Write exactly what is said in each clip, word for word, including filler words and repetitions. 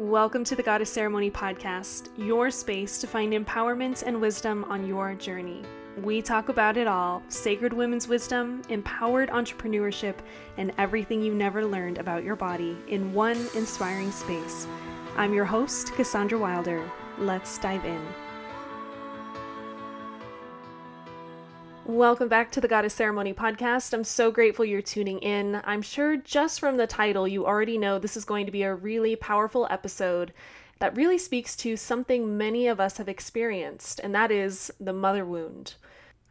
Welcome to the Goddess Ceremony Podcast, your space to find empowerment and wisdom on your journey. We talk about it all, sacred women's wisdom, empowered entrepreneurship, and everything you never learned about your body in one inspiring space. I'm your host, Cassandra Wilder. Let's dive in. Welcome back to the Goddess Ceremony Podcast. I'm so grateful you're tuning in. I'm sure just from the title, you already know this is going to be a really powerful episode that really speaks to something many of us have experienced, and that is the mother wound.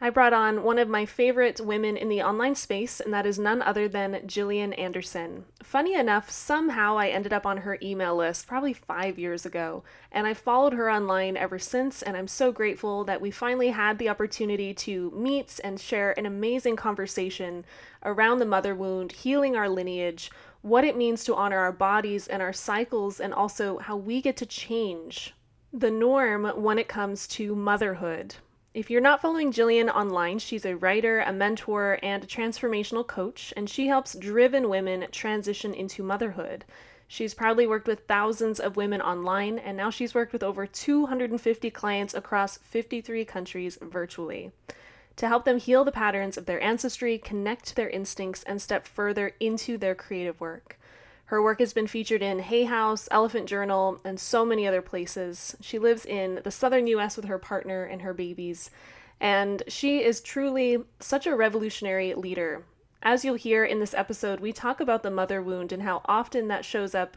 I brought on one of my favorite women in the online space, and that is none other than Jillian Anderson. Funny enough, somehow I ended up on her email list probably five years ago, and I followed her online ever since, and I'm so grateful that we finally had the opportunity to meet and share an amazing conversation around the mother wound, healing our lineage, what it means to honor our bodies and our cycles, and also how we get to change the norm when it comes to motherhood. If you're not following Jillian online, she's a writer, a mentor, and a transformational coach, and she helps driven women transition into motherhood. She's proudly worked with thousands of women online, and now she's worked with over two hundred fifty clients across fifty-three countries virtually to help them heal the patterns of their ancestry, connect to their instincts, and step further into their creative work. Her work has been featured in Hay House, Elephant Journal, and so many other places. She lives in the southern U S with her partner and her babies, and she is truly such a revolutionary leader. As you'll hear in this episode, we talk about the mother wound and how often that shows up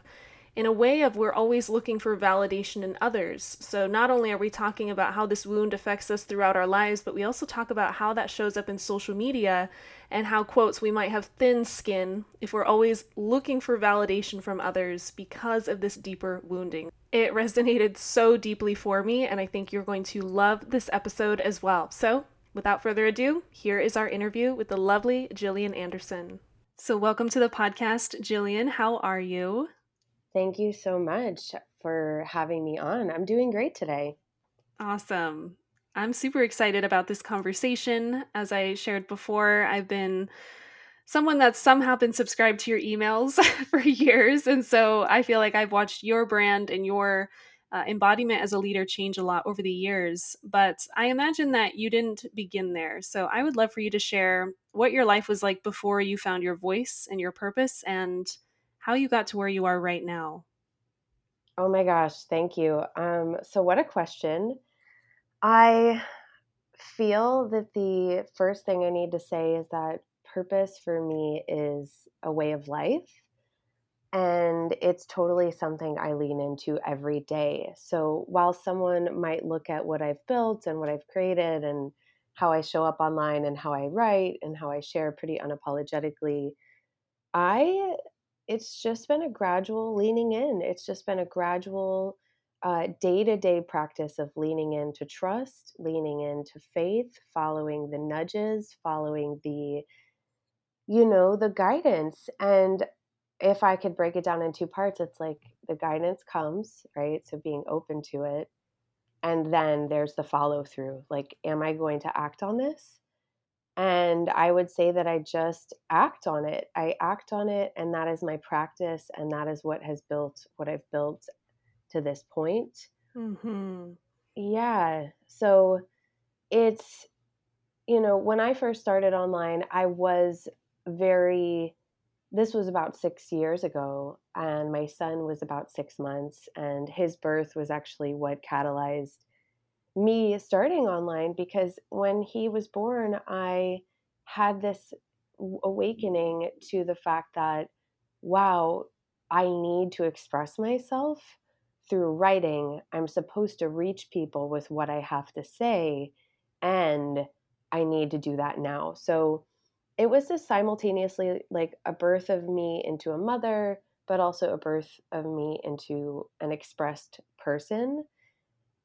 in a way of we're always looking for validation in others. So not only are we talking about how this wound affects us throughout our lives, but we also talk about how that shows up in social media and how, quotes, we might have thin skin if we're always looking for validation from others because of this deeper wounding. It resonated so deeply for me, and I think you're going to love this episode as well. So without further ado, here is our interview with the lovely Jillian Anderson. So welcome to the podcast, Jillian. How are you? Thank you so much for having me on. I'm doing great today. Awesome. I'm super excited about this conversation. As I shared before, I've been someone that's somehow been subscribed to your emails for years. And so I feel like I've watched your brand and your uh, embodiment as a leader change a lot over the years. But I imagine that you didn't begin there. So I would love for you to share what your life was like before you found your voice and your purpose, and how you got to where you are right now. Oh my gosh, thank you. Um, so what a question. I feel that the first thing I need to say is that purpose for me is a way of life, and it's totally something I lean into every day. So while someone might look at what I've built and what I've created and how I show up online and how I write and how I share pretty unapologetically, I... it's just been a gradual leaning in. It's just been a gradual uh, day-to-day practice of leaning into trust, leaning into faith, following the nudges, following the, you know, the guidance. And if I could break it down in two parts, it's like the guidance comes, right? So being open to it. And then there's the follow through. Like, am I going to act on this? And I would say that I just act on it. I act on it, and that is my practice, and that is what has built what I've built to this point. Mm-hmm. Yeah. So it's, you know, when I first started online, I was very, this was about six years ago, and my son was about six months, and his birth was actually what catalyzed me starting online, because when he was born, I had this awakening to the fact that, wow, I need to express myself through writing. I'm supposed to reach people with what I have to say, and I need to do that now. So it was just simultaneously like a birth of me into a mother, but also a birth of me into an expressed person.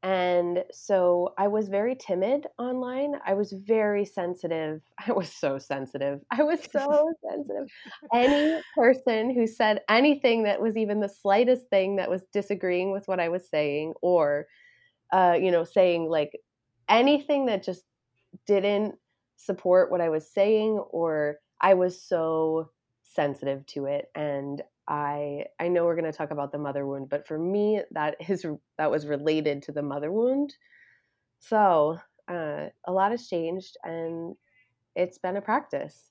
And so I was very timid online. I was very sensitive. I was so sensitive. I was so sensitive. Any person who said anything that was even the slightest thing that was disagreeing with what I was saying, or, uh, you know, saying like anything that just didn't support what I was saying, or I was so sensitive to it. And I I know we're going to talk about the mother wound, but for me, that is that was related to the mother wound. So uh, a lot has changed, and it's been a practice.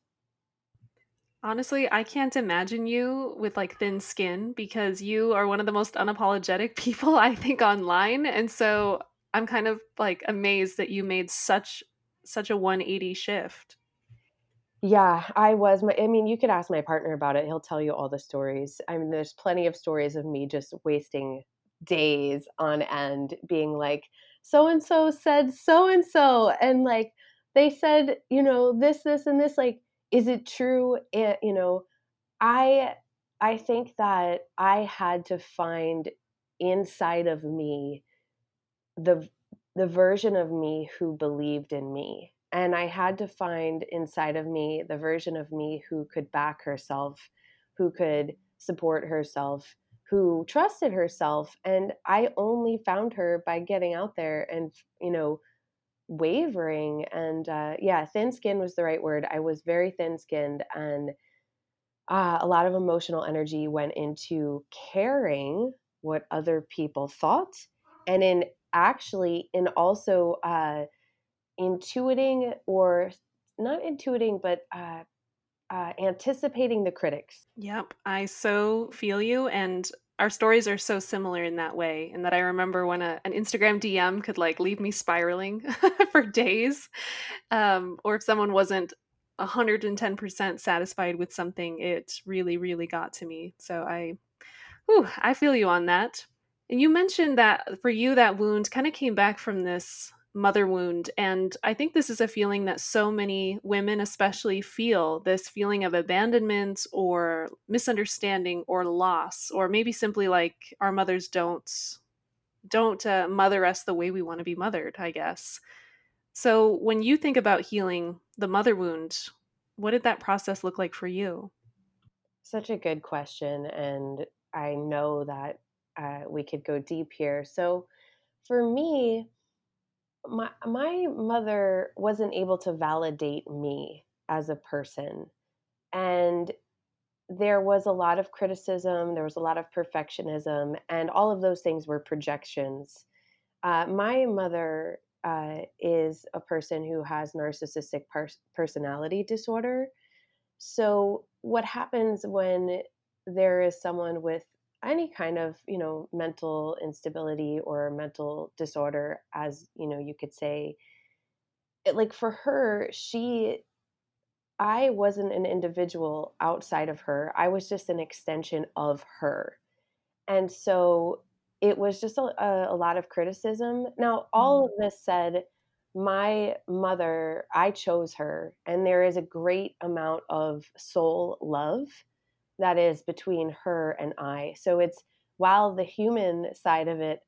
Honestly, I can't imagine you with like thin skin, because you are one of the most unapologetic people I think online. And so I'm kind of like amazed that you made such such a one eighty shift. Yeah, I was. My, I mean, you could ask my partner about it. He'll tell you all the stories. I mean, there's plenty of stories of me just wasting days on end being like, so-and-so said so-and-so. And like, they said, you know, this, this, and this, like, is it true? And, you know, I, I think that I had to find inside of me the, the version of me who believed in me. And I had to find inside of me the version of me who could back herself, who could support herself, who trusted herself. And I only found her by getting out there and, you know, wavering. And uh, yeah, thin skin was the right word. I was very thin skinned, and uh, a lot of emotional energy went into caring what other people thought, and in actually in also uh, intuiting or not intuiting, but uh, uh, anticipating the critics. Yep. I so feel you. And our stories are so similar in that way. And that I remember when a, an Instagram D M could like leave me spiraling for days. Um, or if someone wasn't one hundred ten percent satisfied with something, it really, really got to me. So I, whew, I feel you on that. And you mentioned that for you, that wound kind of came back from this mother wound. And I think this is a feeling that so many women especially feel, this feeling of abandonment or misunderstanding or loss, or maybe simply like our mothers don't, don't uh, mother us the way we want to be mothered, I guess. So when you think about healing the mother wound, what did that process look like for you? Such a good question. And I know that uh, we could go deep here. So for me, My my mother wasn't able to validate me as a person. And there was a lot of criticism. There was a lot of perfectionism. And all of those things were projections. Uh, my mother uh, is a person who has narcissistic par- personality disorder. So what happens when there is someone with any kind of, you know, mental instability or mental disorder, as, you know, you could say, it, like for her, she, I wasn't an individual outside of her. I was just an extension of her. And so it was just a, a, a lot of criticism. Now, all mm-hmm. of this said, my mother, I chose her, and there is a great amount of soul love that is between her and I. So it's, while the human side of it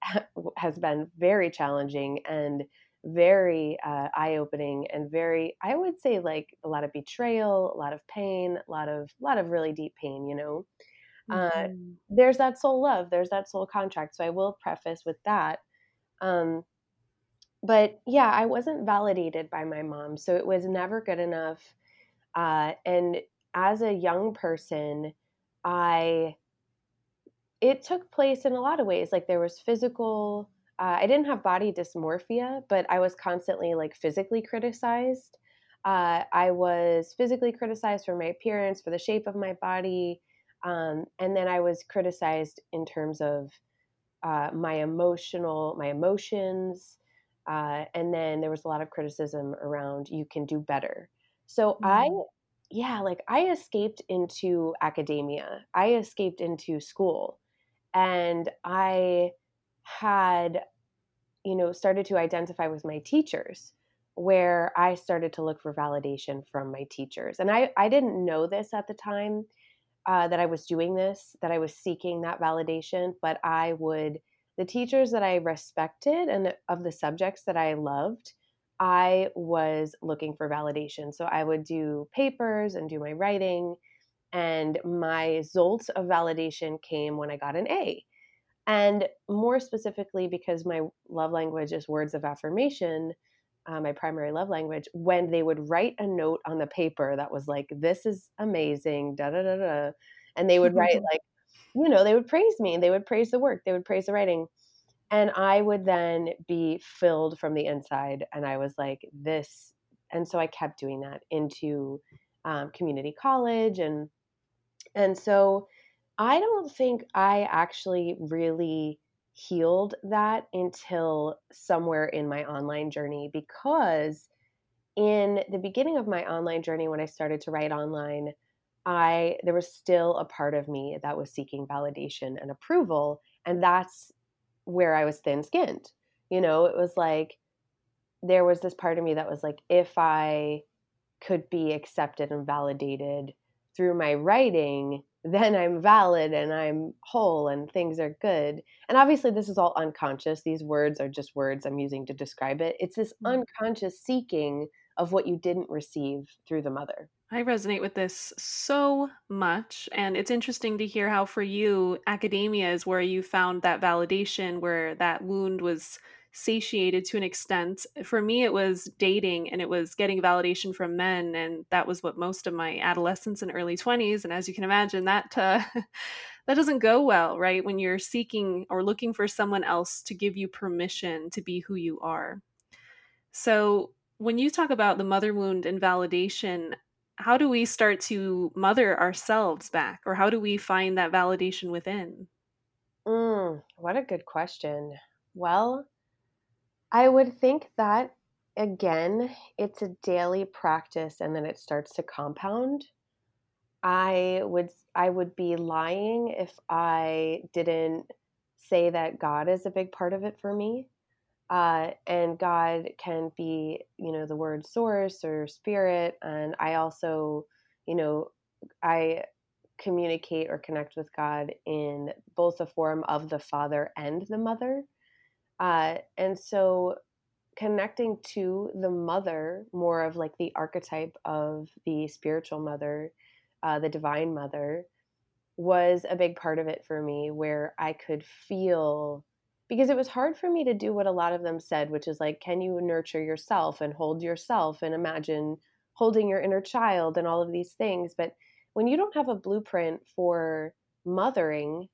has been very challenging and very uh, eye-opening and very, I would say, like a lot of betrayal, a lot of pain, a lot of, lot of really deep pain, you know, mm-hmm. uh, there's that soul love, there's that soul contract. So I will preface with that. Um, but yeah, I wasn't validated by my mom. So it was never good enough. Uh, and as a young person, I, it took place in a lot of ways. Like there was physical, uh, I didn't have body dysmorphia, but I was constantly like physically criticized. Uh, I was physically criticized for my appearance, for the shape of my body. Um, and then I was criticized in terms of uh, my emotional, my emotions. Uh, and then there was a lot of criticism around, you can do better. So mm-hmm. I Yeah, like I escaped into academia. I escaped into school, and I had, you know, started to identify with my teachers, where I started to look for validation from my teachers. And I, I didn't know this at the time uh, that I was doing this, that I was seeking that validation, but I would, the teachers that I respected and of the subjects that I loved, I was looking for validation. So I would do papers and do my writing, and my results of validation came when I got an A. And more specifically, because my love language is words of affirmation, uh, my primary love language, when they would write a note on the paper that was like, this is amazing, da da da da, and they would write like, you know, they would praise me, they would praise the work, they would praise the writing. And I would then be filled from the inside. And I was like, this. And so I kept doing that into um, community college. And, and so I don't think I actually really healed that until somewhere in my online journey, because in the beginning of my online journey, when I started to write online, I, there was still a part of me that was seeking validation and approval. And that's where I was thin-skinned. You know, it was like, there was this part of me that was like, if I could be accepted and validated through my writing, then I'm valid and I'm whole and things are good. And obviously this is all unconscious. These words are just words I'm using to describe it. It's this unconscious seeking of what you didn't receive through the mother. I resonate with this so much. And it's interesting to hear how for you, academia is where you found that validation, where that wound was satiated to an extent. For me, it was dating, and it was getting validation from men. And that was what most of my adolescence and early twenties. And as you can imagine, that uh, that doesn't go well, right? When you're seeking or looking for someone else to give you permission to be who you are. So when you talk about the mother wound and validation, how do we start to mother ourselves back? Or how do we find that validation within? Mm, what a good question. Well, I would think that, again, it's a daily practice, and then it starts to compound. I would I would be lying if I didn't say that God is a big part of it for me. Uh, and God can be, you know, the word source or spirit. And I also, you know, I communicate or connect with God in both the form of the father and the mother. Uh, and so connecting to the mother, more of like the archetype of the spiritual mother, uh, the divine mother, was a big part of it for me, where I could feel, because it was hard for me to do what a lot of them said, which is like, can you nurture yourself and hold yourself and imagine holding your inner child and all of these things. But when you don't have a blueprint for mothering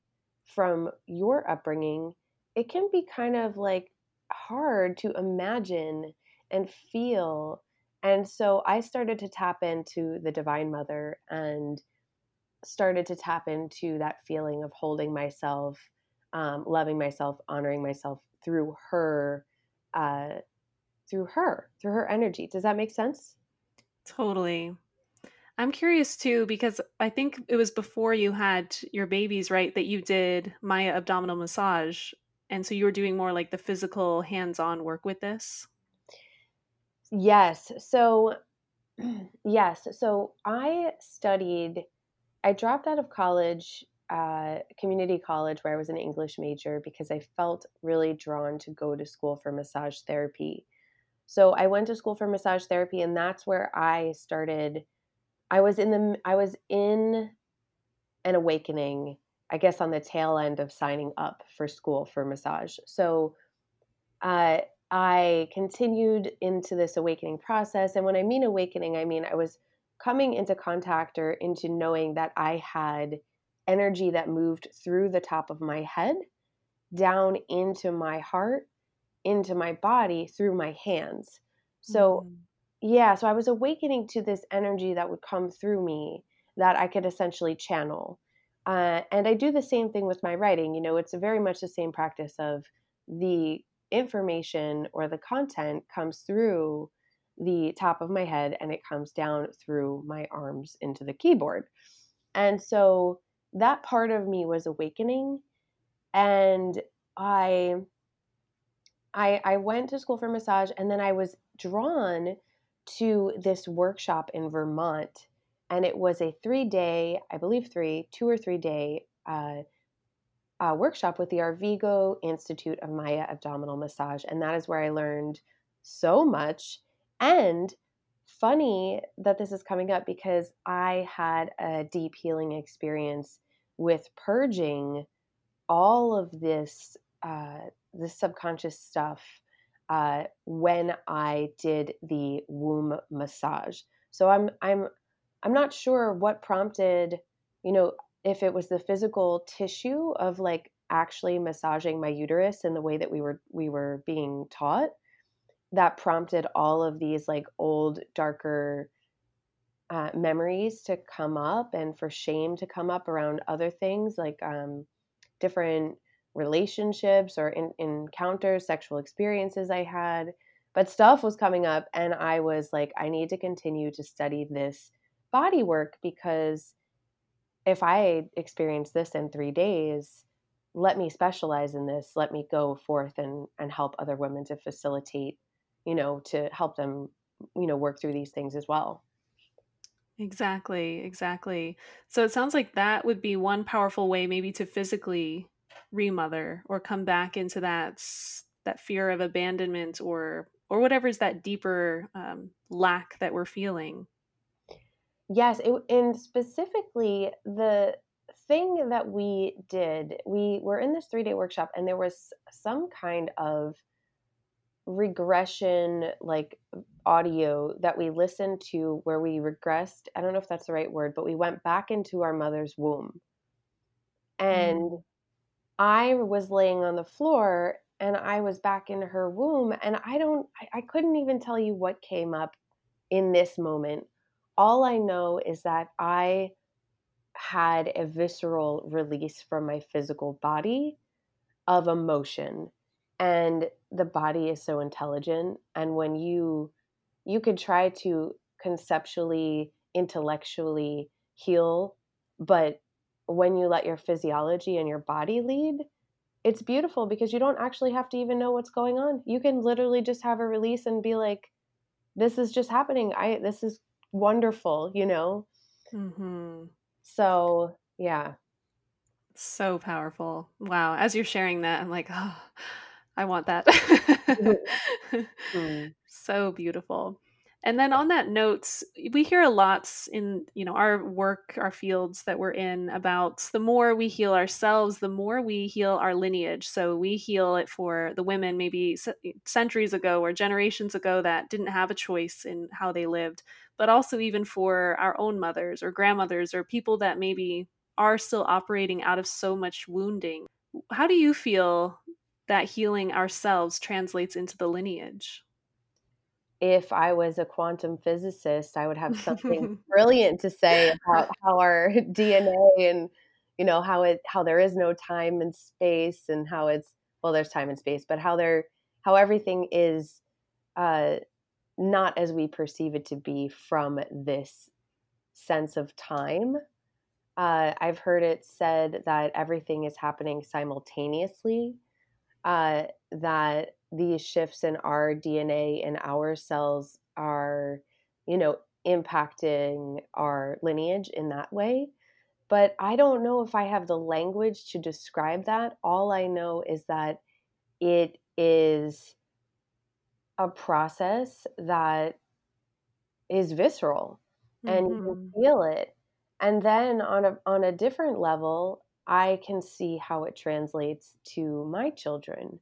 from your upbringing, it can be kind of like hard to imagine and feel. And so I started to tap into the divine mother and started to tap into that feeling of holding myself, um, loving myself, honoring myself through her, uh, through her, through her energy. Does that make sense? Totally. I'm curious too, because I think it was before you had your babies, right, that you did Maya Abdominal Massage. And so you were doing more like the physical hands-on work with this? Yes. So, yes. So I studied, I dropped out of college, uh, community college, where I was an English major, because I felt really drawn to go to school for massage therapy. So I went to school for massage therapy, and that's where I started. I was in the, I was in an awakening, I guess, on the tail end of signing up for school for massage. So uh, I continued into this awakening process. And when I mean awakening, I mean I was coming into contact or into knowing that I had energy that moved through the top of my head, down into my heart, into my body, through my hands. So mm-hmm. yeah, so I was awakening to this energy that would come through me that I could essentially channel. Uh, and I do the same thing with my writing. You know, it's very much the same practice of the information or the content comes through the top of my head and it comes down through my arms into the keyboard. And so that part of me was awakening. And I, I, I went to school for massage, and then I was drawn to this workshop in Vermont. And it was a three-day, I believe three, two or three-day uh, uh, workshop with the Arvigo Institute of Maya Abdominal Massage. And that is where I learned so much. And funny that this is coming up, because I had a deep healing experience with purging all of this, uh, this subconscious stuff uh, when I did the womb massage. So I'm, I'm, I'm not sure what prompted, you know, if it was the physical tissue of like actually massaging my uterus in the way that we were we were being taught, that prompted all of these like old, darker uh, memories to come up, and for shame to come up around other things like um, different relationships or in, encounters, sexual experiences I had. But stuff was coming up, and I was like, I need to continue to study this body work, because if I experience this in three days, let me specialize in this. Let me go forth and, and help other women to facilitate, you know, to help them, you know, work through these things as well. Exactly, exactly. So it sounds like that would be one powerful way maybe to physically remother or come back into that that fear of abandonment or or whatever is that deeper um, lack that we're feeling. Yes. It, and specifically the thing that we did, we were in this three day workshop, and there was some kind of regression, like audio that we listened to where we regressed. I don't know if that's the right word, but we went back into our mother's womb. And mm. I was laying on the floor and I was back in her womb, and I don't, I, I couldn't even tell you what came up in this moment. All I know is that I had a visceral release from my physical body of emotion, and the body is so intelligent. And when you, you could try to conceptually, intellectually heal, but when you let your physiology and your body lead, it's beautiful, because you don't actually have to even know what's going on. You can literally just have a release and be like, this is just happening. I, this is wonderful, you know? Mm-hmm. So, yeah. So powerful. Wow. As you're sharing that, I'm like, oh, I want that. mm-hmm. So beautiful. And then on that note, we hear a lot in, you know, our work, our fields that we're in, about the more we heal ourselves, the more we heal our lineage. So we heal it for the women maybe centuries ago or generations ago that didn't have a choice in how they lived, but also even for our own mothers or grandmothers or people that maybe are still operating out of so much wounding. How do you feel that healing ourselves translates into the lineage? If I was a quantum physicist, I would have something brilliant to say about how our D N A and, you know, how it, how there is no time and space, and how it's, well, there's time and space, but how there, how everything is uh, not as we perceive it to be from this sense of time. Uh, I've heard it said that everything is happening simultaneously, uh, that these shifts in our D N A and our cells are, you know, impacting our lineage in that way. But I don't know if I have the language to describe that. All I know is that it is a process that is visceral, mm-hmm. and you feel it. And then on a, on a different level, I can see how it translates to my children.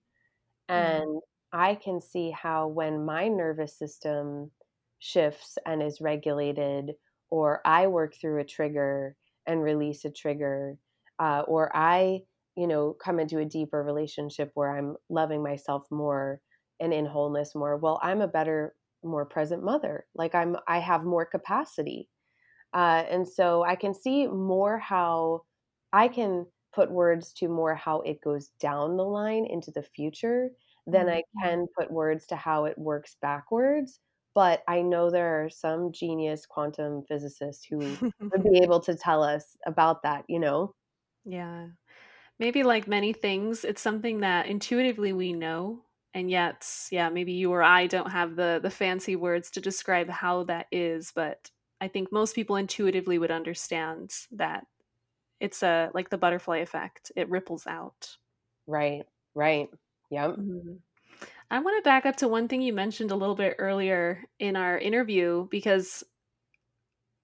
And I can see how when my nervous system shifts and is regulated, or I work through a trigger and release a trigger, uh, or I, you know, come into a deeper relationship where I'm loving myself more and in wholeness more, well, I'm a better, more present mother. Like I'm, I have more capacity. Uh, and so I can see more how I can put words to more how it goes down the line into the future than I can put words to how it works backwards. But I know there are some genius quantum physicists who would be able to tell us about that, you know? Yeah. Maybe like many things, it's something that intuitively we know. And yet, yeah, maybe you or I don't have the the fancy words to describe how that is. But I think most people intuitively would understand that. It's a, like the butterfly effect. It ripples out. Right, right. Yep. Mm-hmm. I want to back up to one thing you mentioned a little bit earlier in our interview, because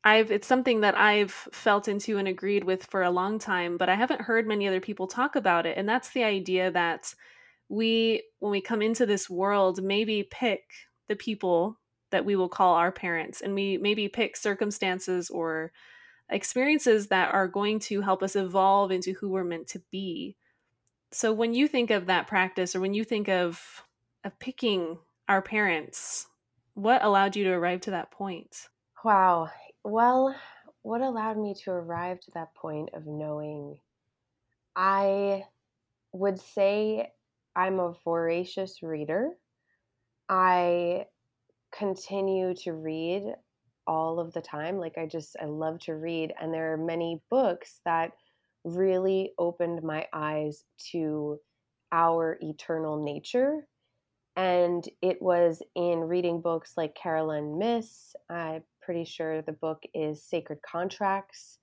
I've it's something that I've felt into and agreed with for a long time, but I haven't heard many other people talk about it. And that's the idea that we, when we come into this world, maybe pick the people that we will call our parents, and we maybe pick circumstances or experiences that are going to help us evolve into who we're meant to be. So when you think of that practice, or when you think of, of picking our parents, what allowed you to arrive to that point? Wow. Well, what allowed me to arrive to that point of knowing, I would say I'm a voracious reader. I continue to read all of the time. Like I just, I love to read. And there are many books that really opened my eyes to our eternal nature. And it was in reading books like Carolyn Myss. I'm pretty sure the book is Sacred Contracts,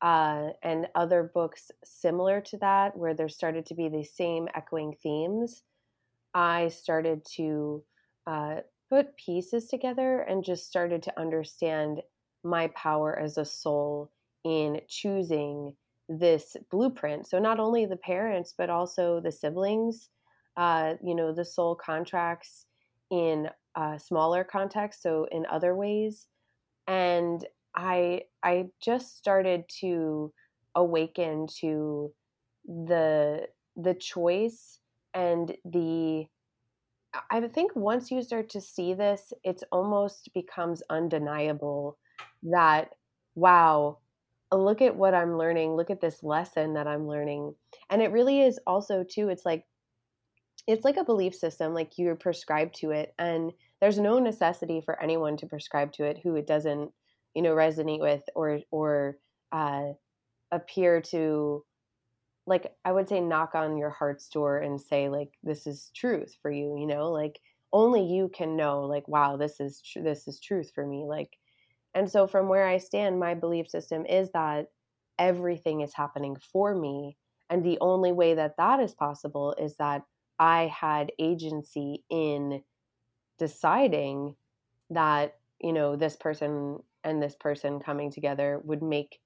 uh, and other books similar to that, where there started to be the same echoing themes. I started to uh, put pieces together and just started to understand my power as a soul in choosing this blueprint. So not only the parents, but also the siblings, uh, you know, the soul contracts in a smaller context, so in other ways. And I, I just started to awaken to the, the choice and the, I think once you start to see this, it's almost becomes undeniable that, wow, look at what I'm learning. Look at this lesson that I'm learning. And it really is also too, it's like, it's like a belief system, like you're prescribed to it. And there's no necessity for anyone to prescribe to it who it doesn't, you know, resonate with or, or, uh, appear to, like, I would say knock on your heart's door and say, like, this is truth for you, you know, like only you can know, like, wow, this is, tr- this is truth for me. Like, and so from where I stand, my belief system is that everything is happening for me. And the only way that that is possible is that I had agency in deciding that, you know, this person and this person coming together would make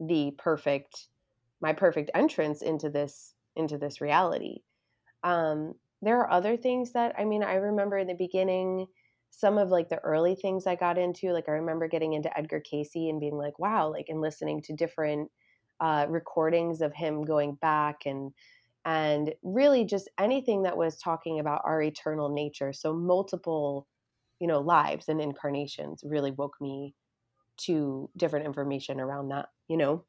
the perfect, my perfect entrance into this, into this reality. Um, there are other things that, I mean, I remember in the beginning, some of like the early things I got into, like I remember getting into Edgar Cayce and being like, wow, like, and listening to different uh, recordings of him going back and, and really just anything that was talking about our eternal nature. So multiple, you know, lives and incarnations really woke me to different information around that, you know?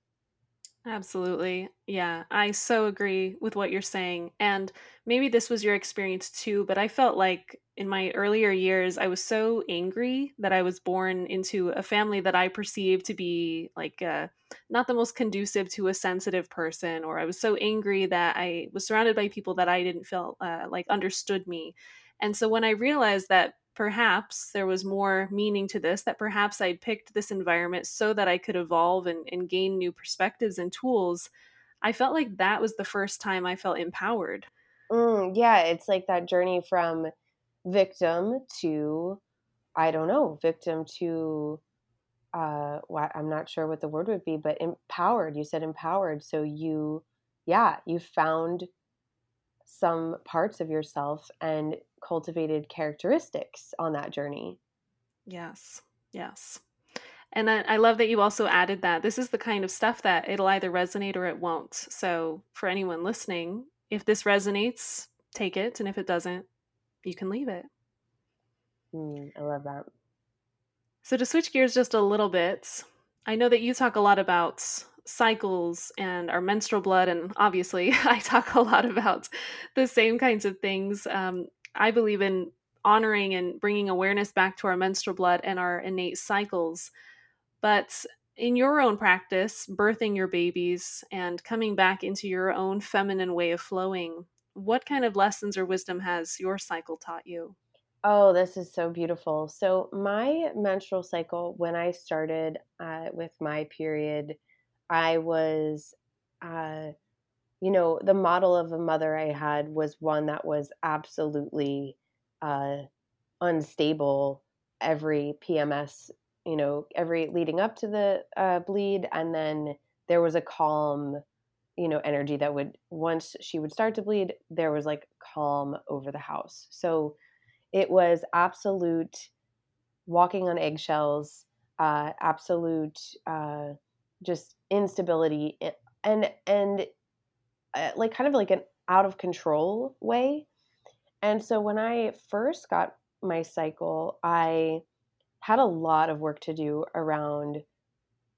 Absolutely. Yeah. I so agree with what you're saying. And maybe this was your experience too, but I felt like in my earlier years, I was so angry that I was born into a family that I perceived to be like uh, not the most conducive to a sensitive person, or I was so angry that I was surrounded by people that I didn't feel uh, like understood me. And so when I realized that perhaps there was more meaning to this, that perhaps I picked this environment so that I could evolve and, and gain new perspectives and tools, I felt like that was the first time I felt empowered. Mm, yeah, it's like that journey from victim to, I don't know, victim to, uh, well, I'm not sure what the word would be, but empowered. You said empowered. So you, yeah, you found some parts of yourself and cultivated characteristics on that journey. Yes. Yes. And I, I love that you also added that this is the kind of stuff that it'll either resonate or it won't. So for anyone listening, if this resonates, take it. And if it doesn't, you can leave it. Mm, I love that. So to switch gears just a little bit, I know that you talk a lot about cycles and our menstrual blood. And obviously I talk a lot about the same kinds of things. Um, I believe in honoring and bringing awareness back to our menstrual blood and our innate cycles. But in your own practice, birthing your babies and coming back into your own feminine way of flowing, what kind of lessons or wisdom has your cycle taught you? Oh, this is so beautiful. So my menstrual cycle, when I started uh, with my period, I was, uh, you know, the model of a mother I had was one that was absolutely uh, unstable every P M S, you know, every leading up to the uh, bleed. And then there was a calm, you know, energy that would, once she would start to bleed, there was like calm over the house. So it was absolute walking on eggshells, uh, absolute, uh, just instability and, and uh, like kind of like an out of control way. And so when I first got my cycle, I had a lot of work to do around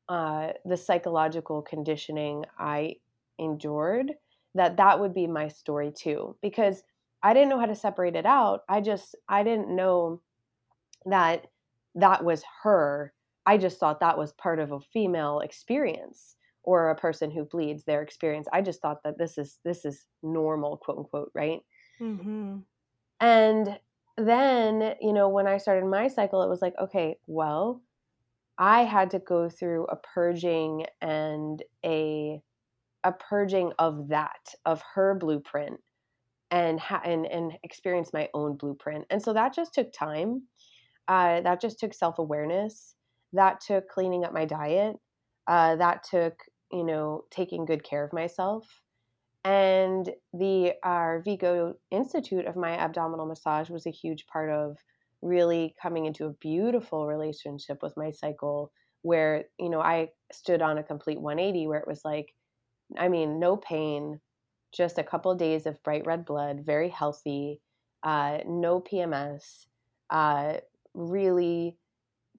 uh, the psychological conditioning I endured, that that would be my story too, because I didn't know how to separate it out. I just, I didn't know that that was her. I just thought that was part of a female experience or a person who bleeds, their experience. I just thought that this is, this is normal, quote unquote. Right. Mm-hmm. And then, you know, when I started my cycle, it was like, okay, well, I had to go through a purging and a, a purging of that, of her blueprint, and, ha- and, and experience my own blueprint. And so that just took time. Uh, that just took self-awareness. That took cleaning up my diet. Uh, that took, you know, taking good care of myself. And the Arvigo Institute of Maya Abdominal Massage was a huge part of really coming into a beautiful relationship with my cycle, where, you know, I stood on a complete one eighty, where it was like, I mean, no pain, just a couple of days of bright red blood, very healthy, uh, no P M S, uh, really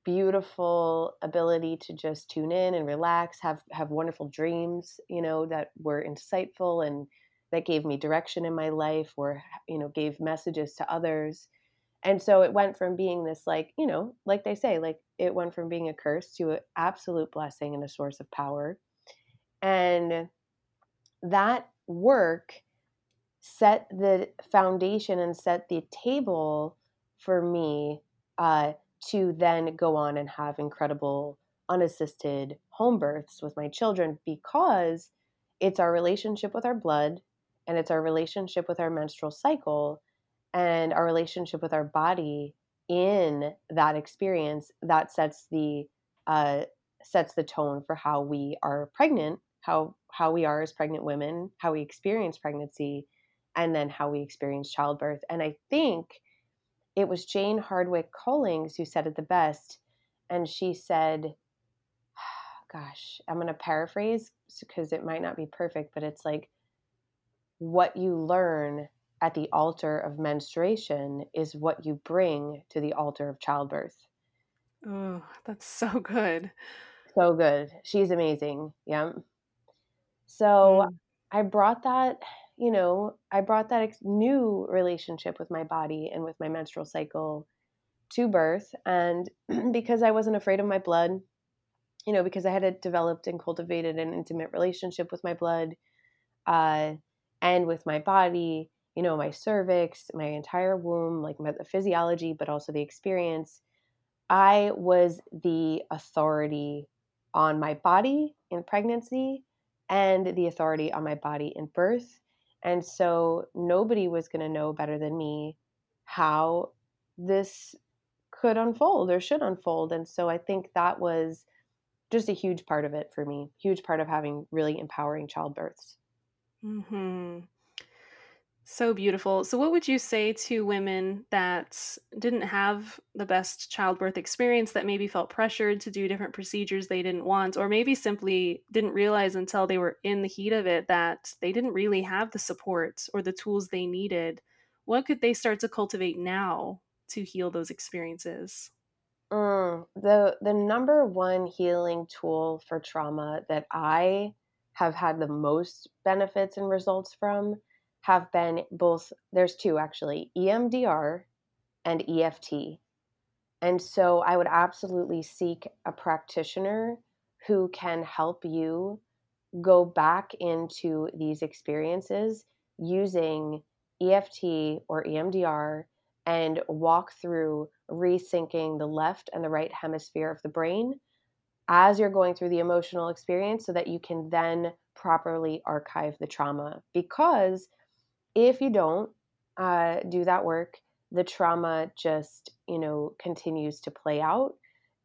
beautiful ability to just tune in and relax, have, have wonderful dreams, you know, that were insightful and that gave me direction in my life, or, you know, gave messages to others. And so it went from being this, like, you know, like they say, like it went from being a curse to an absolute blessing and a source of power. And that work set the foundation and set the table for me uh, to then go on and have incredible unassisted home births with my children, because it's our relationship with our blood, and it's our relationship with our menstrual cycle, and our relationship with our body in that experience that sets the uh, sets the tone for how we are pregnant, how how we are as pregnant women, how we experience pregnancy, and then how we experience childbirth. And I think it was Jane Hardwick Collings who said it the best. And she said, gosh, I'm going to paraphrase because it might not be perfect, but it's like, what you learn at the altar of menstruation is what you bring to the altar of childbirth. Oh, that's so good. So good. She's amazing. Yeah. So yeah. I brought that, you know, I brought that ex- new relationship with my body and with my menstrual cycle to birth. And because I wasn't afraid of my blood, you know, because I had a developed and cultivated an intimate relationship with my blood, uh, and with my body, you know, my cervix, my entire womb, like my, the physiology, but also the experience, I was the authority on my body in pregnancy and the authority on my body in birth. And so nobody was going to know better than me how this could unfold or should unfold. And so I think that was just a huge part of it for me, huge part of having really empowering childbirths. Mm-hmm. So beautiful. So what would you say to women that didn't have the best childbirth experience, that maybe felt pressured to do different procedures they didn't want, or maybe simply didn't realize until they were in the heat of it that they didn't really have the support or the tools they needed? What could they start to cultivate now to heal those experiences? Mm, the, the number one healing tool for trauma that I have had the most benefits and results from have been both, there's two actually, E M D R and E F T. And so I would absolutely seek a practitioner who can help you go back into these experiences using E F T or E M D R, and walk through resyncing the left and the right hemisphere of the brain as you're going through the emotional experience, so that you can then properly archive the trauma. Because if you don't uh, do that work, the trauma just, you know, continues to play out.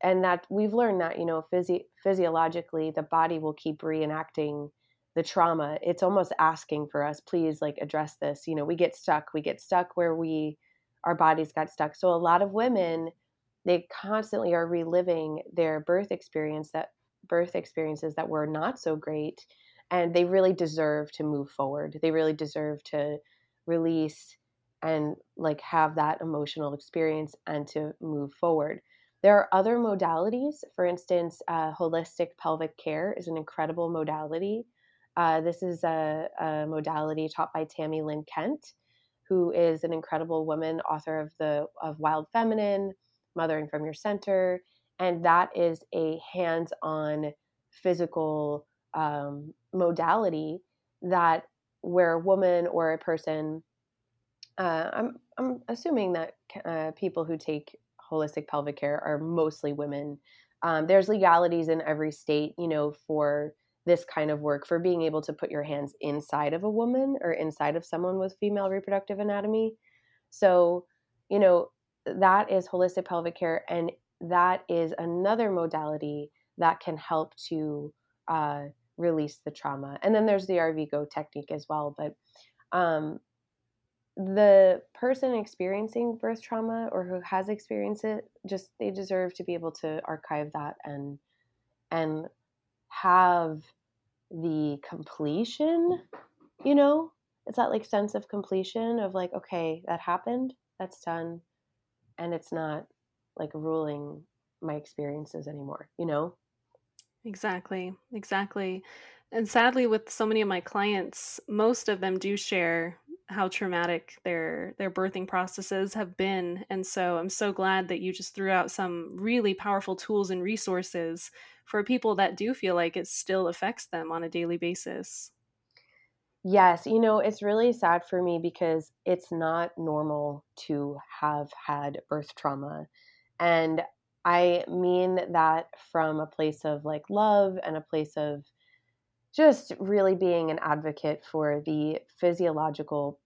And that we've learned that, you know, physi- physiologically, the body will keep reenacting the trauma. It's almost asking for us, please, like, address this. You know, we get stuck. We get stuck where we, our bodies got stuck. So a lot of women, they constantly are reliving their birth experience that birth experiences that were not so great, and they really deserve to move forward. They really deserve to release and like have that emotional experience and to move forward. There are other modalities. For instance, uh, holistic pelvic care is an incredible modality. Uh, this is a, a modality taught by Tammy Lynn Kent, who is an incredible woman, author of the of Wild Feminine, Mothering from Your Center, and that is a hands-on physical um, modality that where a woman or a person, uh, I'm I'm assuming that uh, people who take holistic pelvic care are mostly women. Um, there's legalities in every state, you know, for this kind of work, for being able to put your hands inside of a woman or inside of someone with female reproductive anatomy. So, you know, that is holistic pelvic care. And that is another modality that can help to uh, release the trauma. And then there's the Arvigo technique as well. But um, the person experiencing birth trauma or who has experienced it, just they deserve to be able to archive that and and have the completion, you know, it's that like sense of completion of like, okay, that happened, that's done. And it's not like ruling my experiences anymore, you know? Exactly. Exactly. And sadly, with so many of my clients, most of them do share how traumatic their, their birthing processes have been. And so I'm so glad that you just threw out some really powerful tools and resources for people that do feel like it still affects them on a daily basis. Yes. You know, it's really sad for me because it's not normal to have had birth trauma. And I mean that from a place of like love and a place of just really being an advocate for the physiological,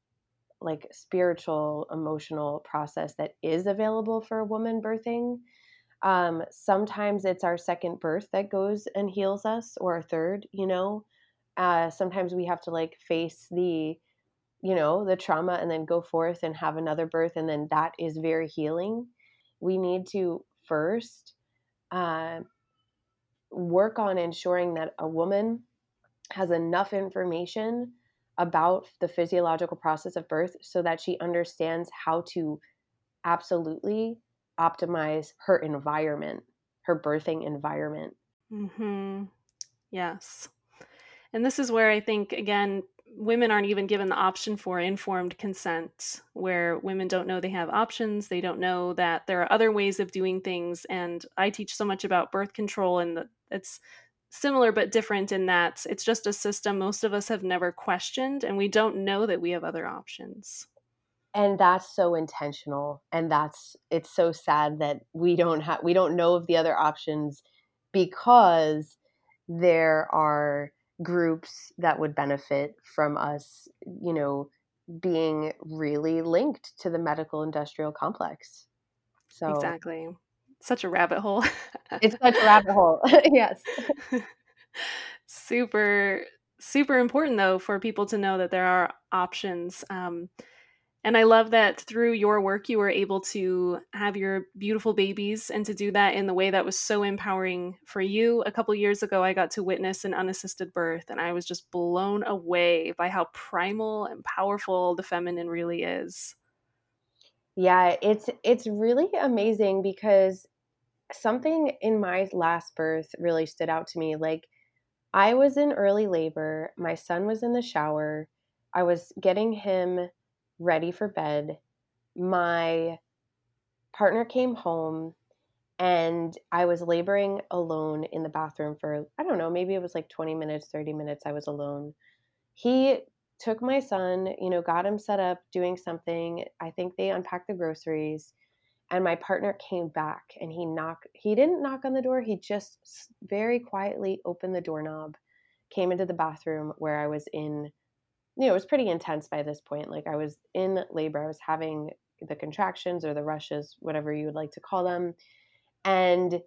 like spiritual, emotional process that is available for a woman birthing. Um, sometimes it's our second birth that goes and heals us, or a third, you know, uh, sometimes we have to like face the, you know, the trauma and then go forth and have another birth. And then that is very healing. We need to first, uh, work on ensuring that a woman has enough information about the physiological process of birth so that she understands how to absolutely optimize her environment, her birthing environment. Mm-hmm. Yes. And this is where I think, again, women aren't even given the option for informed consent, where women don't know they have options. They don't know that there are other ways of doing things. And I teach so much about birth control, and it's similar but different in that it's just a system most of us have never questioned, and we don't know that we have other options. And that's so intentional. And that's, it's so sad that we don't have, we don't know of the other options because there are groups that would benefit from us, you know, being really linked to the medical industrial complex. So exactly. Such a rabbit hole. It's such a rabbit hole. Yes. Super, super important though, for people to know that there are options. Um, And I love that through your work, you were able to have your beautiful babies and to do that in the way that was so empowering for you. A couple years ago, I got to witness an unassisted birth, and I was just blown away by how primal and powerful the feminine really is. Yeah, it's it's really amazing because something in my last birth really stood out to me. Like, I was in early labor. My son was in the shower. I was getting him ready for bed. My partner came home and I was laboring alone in the bathroom for, I don't know, maybe it was like twenty minutes, thirty minutes. I was alone. He took my son, you know, got him set up, doing something. I think they unpacked the groceries, and my partner came back and he knocked, he didn't knock on the door. He just very quietly opened the doorknob, came into the bathroom where I was in. You know, it was pretty intense by this point. Like, I was in labor, I was having the contractions or the rushes, whatever you would like to call them. And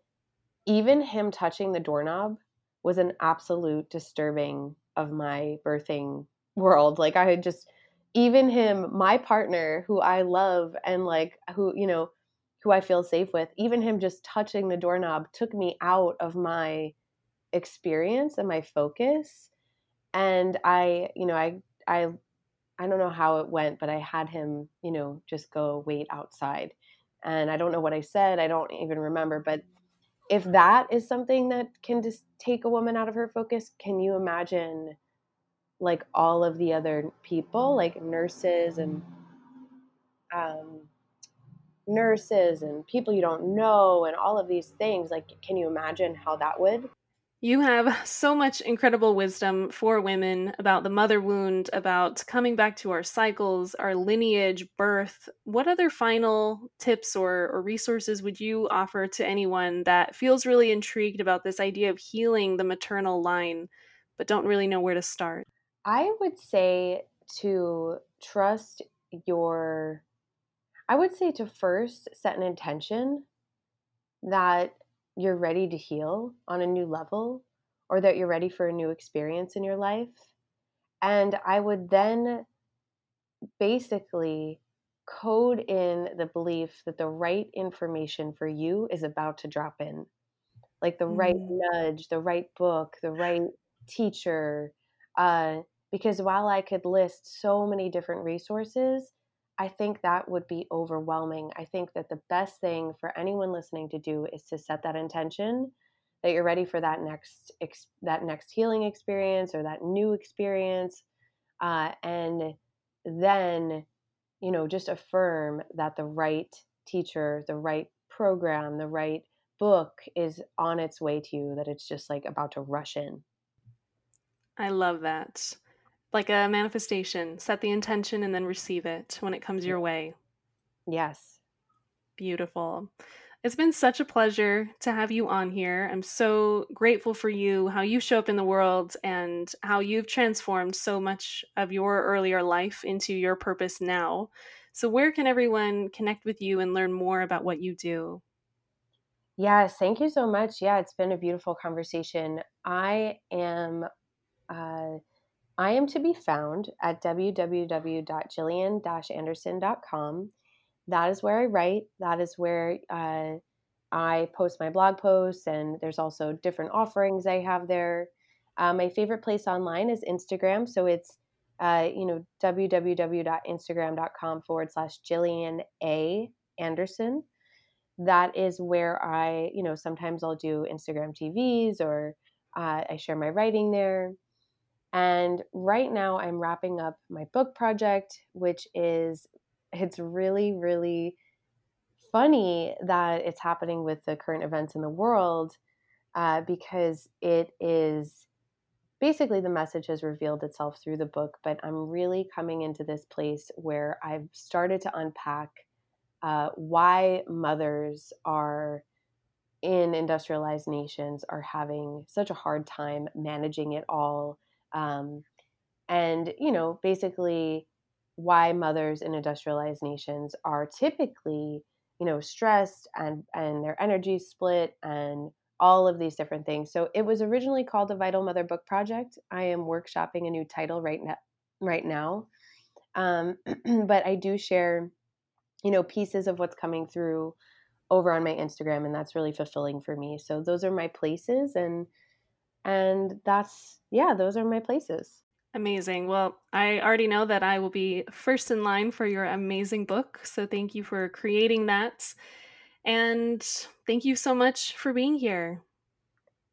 even him touching the doorknob was an absolute disturbing of my birthing world. Like, I had just, even him, my partner who I love and like, who, you know, who I feel safe with, even him just touching the doorknob took me out of my experience and my focus. And I, you know, I, I, I don't know how it went, but I had him, you know, just go wait outside. And I don't know what I said. I don't even remember. But if that is something that can just take a woman out of her focus, can you imagine like all of the other people, like nurses and um, nurses and people you don't know and all of these things? Like, can you imagine how that would? You have so much incredible wisdom for women about the mother wound, about coming back to our cycles, our lineage, birth. What other final tips or, or resources would you offer to anyone that feels really intrigued about this idea of healing the maternal line, but don't really know where to start? I would say to trust your, I would say to first set an intention that you're ready to heal on a new level, or that you're ready for a new experience in your life. And I would then basically code in the belief that the right information for you is about to drop in, like the mm-hmm. right nudge, the right book, the right teacher. Uh, because while I could list so many different resources, I think that would be overwhelming. I think that the best thing for anyone listening to do is to set that intention that you're ready for that next ex- that next healing experience or that new experience, uh, and then, you know, just affirm that the right teacher, the right program, the right book is on its way to you, that it's just like about to rush in. I love that. Like a manifestation, set the intention and then receive it when it comes your way. Yes. Beautiful. It's been such a pleasure to have you on here. I'm so grateful for you, how you show up in the world and how you've transformed so much of your earlier life into your purpose now. So where can everyone connect with you and learn more about what you do? Yes. Thank you so much. Yeah. It's been a beautiful conversation. I am, uh, I am to be found at w w w dot jillian dash anderson dot com. That is where I write. That is where uh, I post my blog posts, and there's also different offerings I have there. Uh, my favorite place online is Instagram. So it's, uh, you know, w w w dot instagram dot com forward slash Jillian A. Anderson. That is where I, you know, sometimes I'll do Instagram T Vs, or uh, I share my writing there. And right now I'm wrapping up my book project, which is, it's really, really funny that it's happening with the current events in the world, uh, because it is basically the message has revealed itself through the book, but I'm really coming into this place where I've started to unpack uh, why mothers are in industrialized nations are having such a hard time managing it all. Um, and, you know, basically why mothers in industrialized nations are typically, you know, stressed and, and their energy split and all of these different things. So it was originally called the Vital Mother Book Project. I am workshopping a new title right now, right now. Um, but I do share, you know, pieces of what's coming through over on my Instagram, and that's really fulfilling for me. So those are my places, and And that's, yeah, those are my places. Amazing. Well, I already know that I will be first in line for your amazing book. So thank you for creating that. And thank you so much for being here.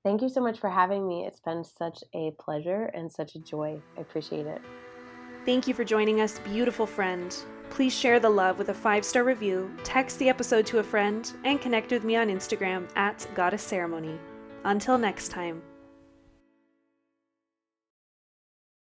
Thank you so much for having me. It's been such a pleasure and such a joy. I appreciate it. Thank you for joining us, beautiful friend. Please share the love with a five-star review, text the episode to a friend, and connect with me on Instagram at Goddess Ceremony. Until next time.